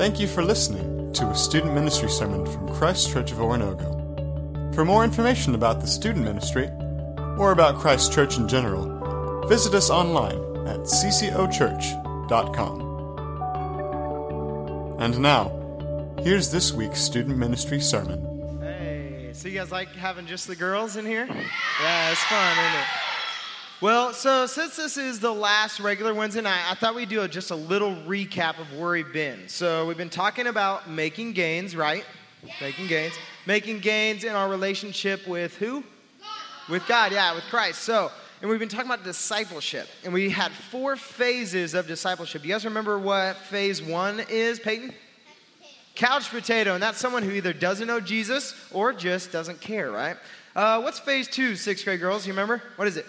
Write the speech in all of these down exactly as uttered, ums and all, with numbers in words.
Thank you for listening to a student ministry sermon from Christ Church of Oronogo. For more information about the student ministry, or about Christ Church in general, visit us online at c c o church dot com. And now, here's this week's student ministry sermon. Hey, so you guys like having just the girls in here? Yeah, it's fun, isn't it? Well, so since this is the last regular Wednesday night, I thought we'd do a, just a little recap of where we've been. So we've been talking about making gains, right? Yeah. Making gains. Making gains in our relationship with who? God. With God, yeah, with Christ. So, and we've been talking about discipleship. And we had four phases of discipleship. You guys remember what phase one is, Peyton? Couch potato. Couch potato. And that's someone who either doesn't know Jesus or just doesn't care, right? Uh, what's phase two, sixth grade girls? You remember? What is it?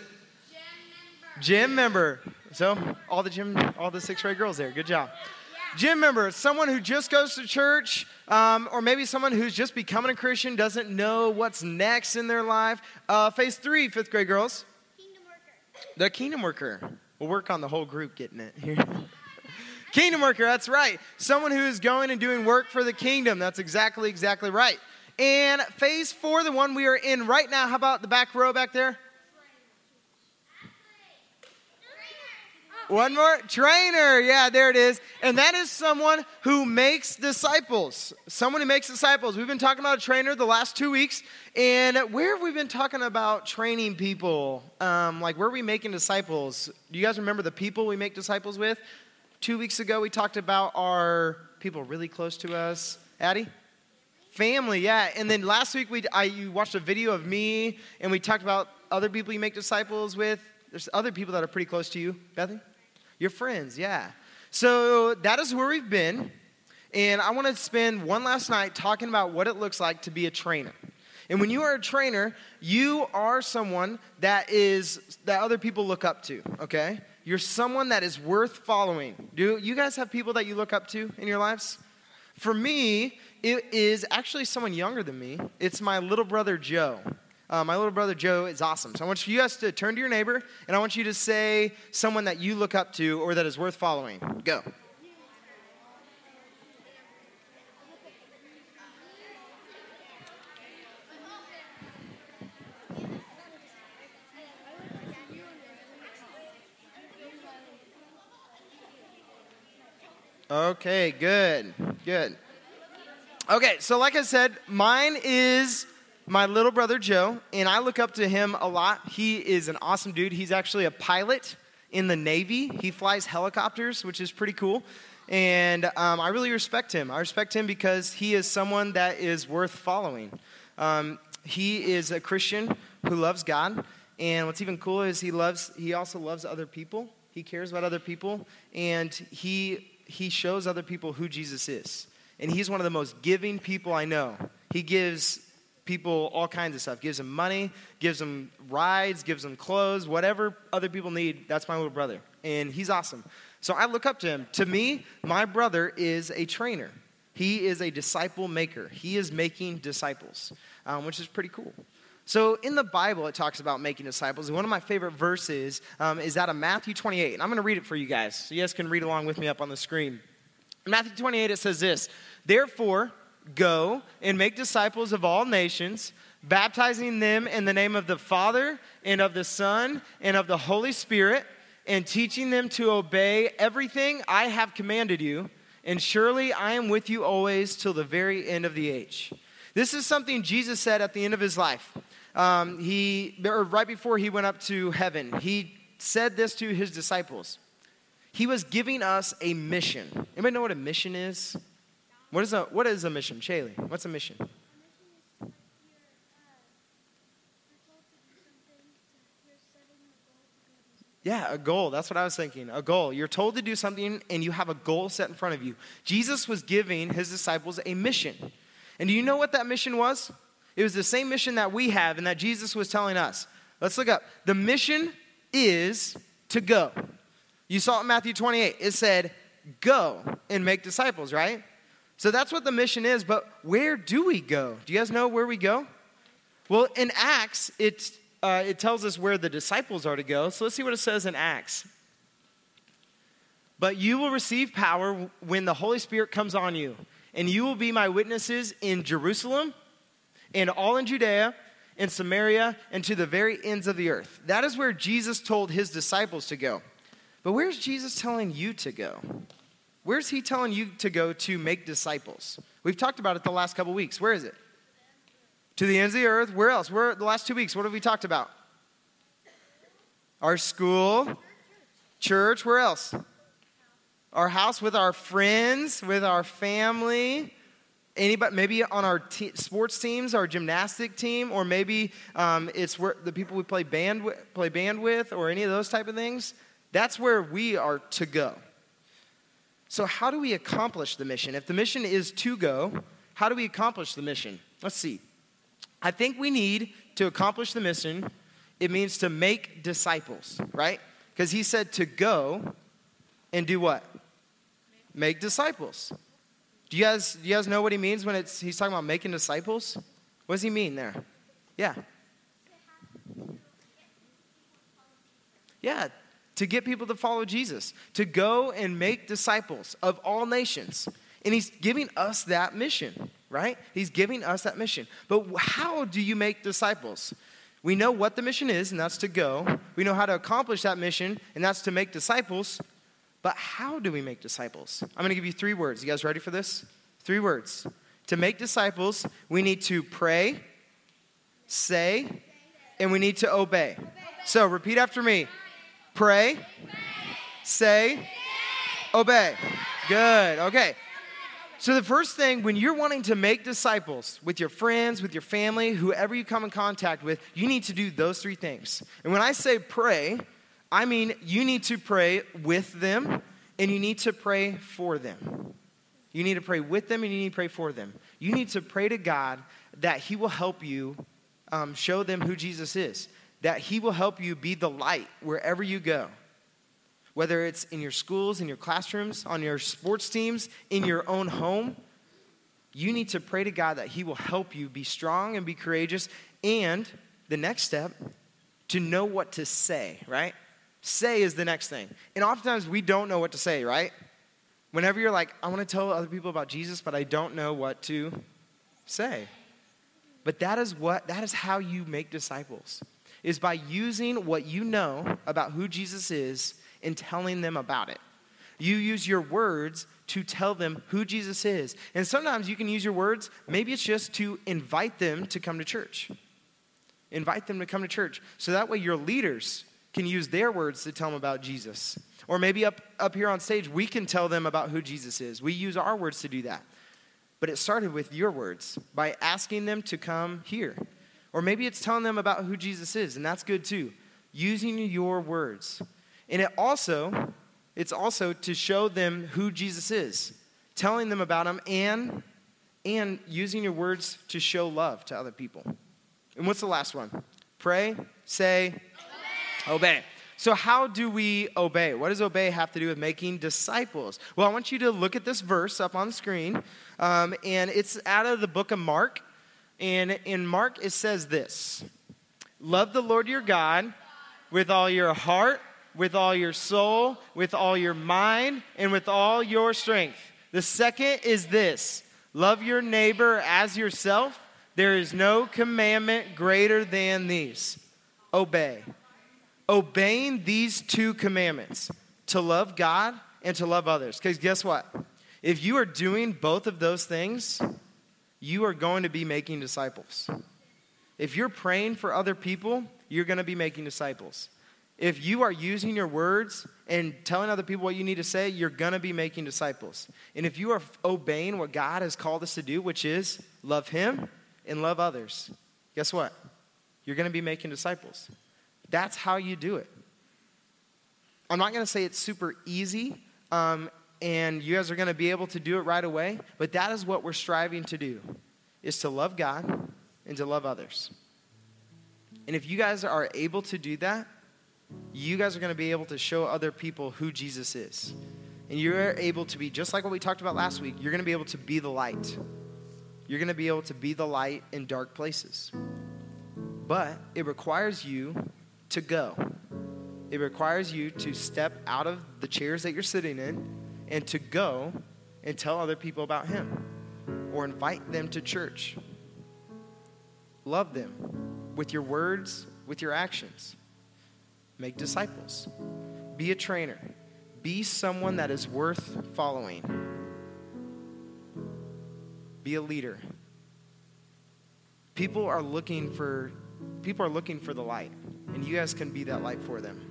Gym member. So all the gym, all the sixth grade girls there. Good job. Yeah. Gym member, someone who just goes to church, um, or maybe someone who's just becoming a Christian, doesn't know what's next in their life. Uh, phase three, fifth grade girls. Kingdom worker. The kingdom worker. We'll work on the whole group getting it here. Kingdom worker, that's right. Someone who is going and doing work for the kingdom. That's exactly, exactly right. And phase four, the one we are in right now. How about the back row back there? One more. Trainer. Yeah, there it is. And that is someone who makes disciples. Someone who makes disciples. We've been talking about a trainer the last two weeks. And where have we been talking about training people? Um, like, where are we making disciples? Do you guys remember the people we make disciples with? Two weeks ago, we talked about our people really close to us. Addie? Family, yeah. And then last week, we I you watched a video of me, and we talked about other people you make disciples with. There's other people that are pretty close to you. Bethany? Your friends, yeah. So that is where we've been. And I want to spend one last night talking about what it looks like to be a trainer. And when you are a trainer, you are someone that is that other people look up to, okay? You're someone that is worth following. Do you guys have people that you look up to in your lives? For me, it is actually someone younger than me. It's my little brother, Joe. Uh, my little brother, Joe, is awesome. So I want you guys to turn to your neighbor, and I want you to say someone that you look up to or that is worth following. Go. Okay, good, good. Okay, so like I said, mine is my little brother, Joe, and I look up to him a lot. He is an awesome dude. He's actually a pilot in the Navy. He flies helicopters, which is pretty cool, and um, I really respect him. I respect him because he is someone that is worth following. Um, he is a Christian who loves God, and what's even cooler is he loves. He also loves other people. He cares about other people, and he he shows other people who Jesus is, and he's one of the most giving people I know. He gives people all kinds of stuff. Gives them money, gives them rides, gives them clothes, whatever other people need. That's my little brother, and he's awesome. So I look up to him. To me, my brother is a trainer. He is a disciple maker. He is making disciples, um, which is pretty cool. So in the Bible, it talks about making disciples. And one of my favorite verses um, is out of Matthew twenty-eight, and I'm going to read it for you guys, so you guys can read along with me up on the screen. In Matthew twenty-eight, it says this: "Therefore, go and make disciples of all nations, baptizing them in the name of the Father and of the Son and of the Holy Spirit, and teaching them to obey everything I have commanded you. And surely I am with you always till the very end of the age." This is something Jesus said at the end of his life. Um, he, or right before he went up to heaven, he said this to his disciples. He was giving us a mission. Anybody know what a mission is? What is a what is a mission? Shaylee, what's a mission? A mission is you're, uh, you're setting a goal. Yeah, a goal. That's what I was thinking. A goal. You're told to do something, and you have a goal set in front of you. Jesus was giving his disciples a mission. And do you know what that mission was? It was the same mission that we have and that Jesus was telling us. Let's look up. The mission is to go. You saw it in Matthew twenty-eight. It said, "Go and make disciples," right? So that's what the mission is, but where do we go? Do you guys know where we go? Well, in Acts, it's, uh, it tells us where the disciples are to go. So let's see what it says in Acts. But you will receive power when the Holy Spirit comes on you, and you will be my witnesses in Jerusalem and all in Judea and Samaria and to the very ends of the earth." That is where Jesus told his disciples to go. But where's Jesus telling you to go? Where's he telling you to go to make disciples? We've talked about it the last couple weeks. Where is it? To the ends of the earth. Where else? Where the last two weeks? What have we talked about? Our school, church. Where else? Our house, with our friends, with our family. Anybody? Maybe on our te- sports teams, our gymnastic team, or maybe um, it's where the people we play band with, play band with, or any of those type of things. That's where we are to go. So how do we accomplish the mission? If the mission is to go, how do we accomplish the mission? Let's see. I think we need to accomplish the mission. It means to make disciples, right? Because he said to go and do what? Make disciples. Do you guys do you guys know what he means when it's he's talking about making disciples? What does he mean there? Yeah. Yeah. To get people to follow Jesus, to go and make disciples of all nations. And he's giving us that mission, right? He's giving us that mission. But how do you make disciples? We know what the mission is, and that's to go. We know how to accomplish that mission, and that's to make disciples. But how do we make disciples? I'm going to give you three words. You guys ready for this? Three words. To make disciples, we need to pray, say, and we need to obey. So repeat after me. Pray, say, obey. Good. Okay. So the first thing, when you're wanting to make disciples with your friends, with your family, whoever you come in contact with, you need to do those three things. And when I say pray, I mean you need to pray with them, and you need to pray for them. You need to pray with them, and you need to pray for them. You need to pray to God that he will help you um, show them who Jesus is, that he will help you be the light wherever you go. Whether it's in your schools, in your classrooms, on your sports teams, in your own home, you need to pray to God that he will help you be strong and be courageous. And the next step, to know what to say, right? Say is the next thing. And oftentimes we don't know what to say, right? Whenever you're like, I want to tell other people about Jesus, but I don't know what to say. But that is what, that is how you make disciples, is by using what you know about who Jesus is and telling them about it. You use your words to tell them who Jesus is. And sometimes you can use your words, maybe it's just to invite them to come to church. Invite them to come to church. So that way your leaders can use their words to tell them about Jesus. Or maybe up, up here on stage, we can tell them about who Jesus is. We use our words to do that. But it started with your words, by asking them to come here. Or maybe it's telling them about who Jesus is, and that's good too. Using your words. And it also, it's also to show them who Jesus is. Telling them about him and, and using your words to show love to other people. And what's the last one? Pray, say, obey. obey. So how do we obey? What does obey have to do with making disciples? Well, I want you to look at this verse up on the screen. Um, and it's out of the book of Mark. And in Mark, it says this: love the Lord your God with all your heart, with all your soul, with all your mind, and with all your strength. The second is this: love your neighbor as yourself. There is no commandment greater than these. Obey. Obeying these two commandments, to love God and to love others. Because guess what? If you are doing both of those things, you are going to be making disciples. If you're praying for other people, you're going to be making disciples. If you are using your words and telling other people what you need to say, you're going to be making disciples. And if you are obeying what God has called us to do, which is love him and love others, guess what? You're going to be making disciples. That's how you do it. I'm not going to say it's super easy, um, and you guys are going to be able to do it right away. But that is what we're striving to do, is to love God and to love others. And if you guys are able to do that, you guys are going to be able to show other people who Jesus is. And you're able to be, just like what we talked about last week, you're going to be able to be the light. You're going to be able to be the light in dark places. But it requires you to go. It requires you to step out of the chairs that you're sitting in and to go and tell other people about him or invite them to church. Love them with your words, with your actions. Make disciples. Be a trainer. Be someone that is worth following. Be a leader. People are looking for people are looking for the light, and you guys can be that light for them.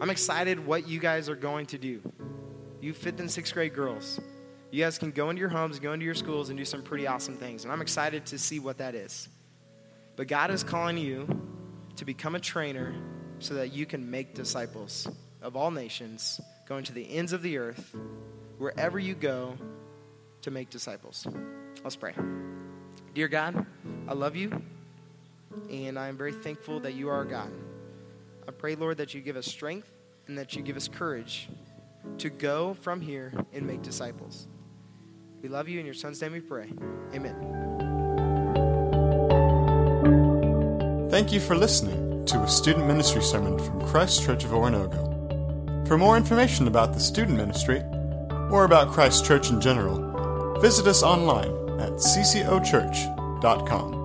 I'm excited what you guys are going to do. You fifth and sixth grade girls, you guys can go into your homes, go into your schools, and do some pretty awesome things, and I'm excited to see what that is. But God is calling you to become a trainer so that you can make disciples of all nations, going to the ends of the earth, wherever you go, to make disciples. Let's pray. Dear God, I love you, and I am very thankful that you are God. I pray, Lord, that you give us strength and that you give us courage to go from here and make disciples. We love you. In your son's name we pray. Amen. Thank you for listening to a student ministry sermon from Christ Church of Oronogo. For more information about the student ministry or about Christ Church in general, visit us online at c c o church dot com.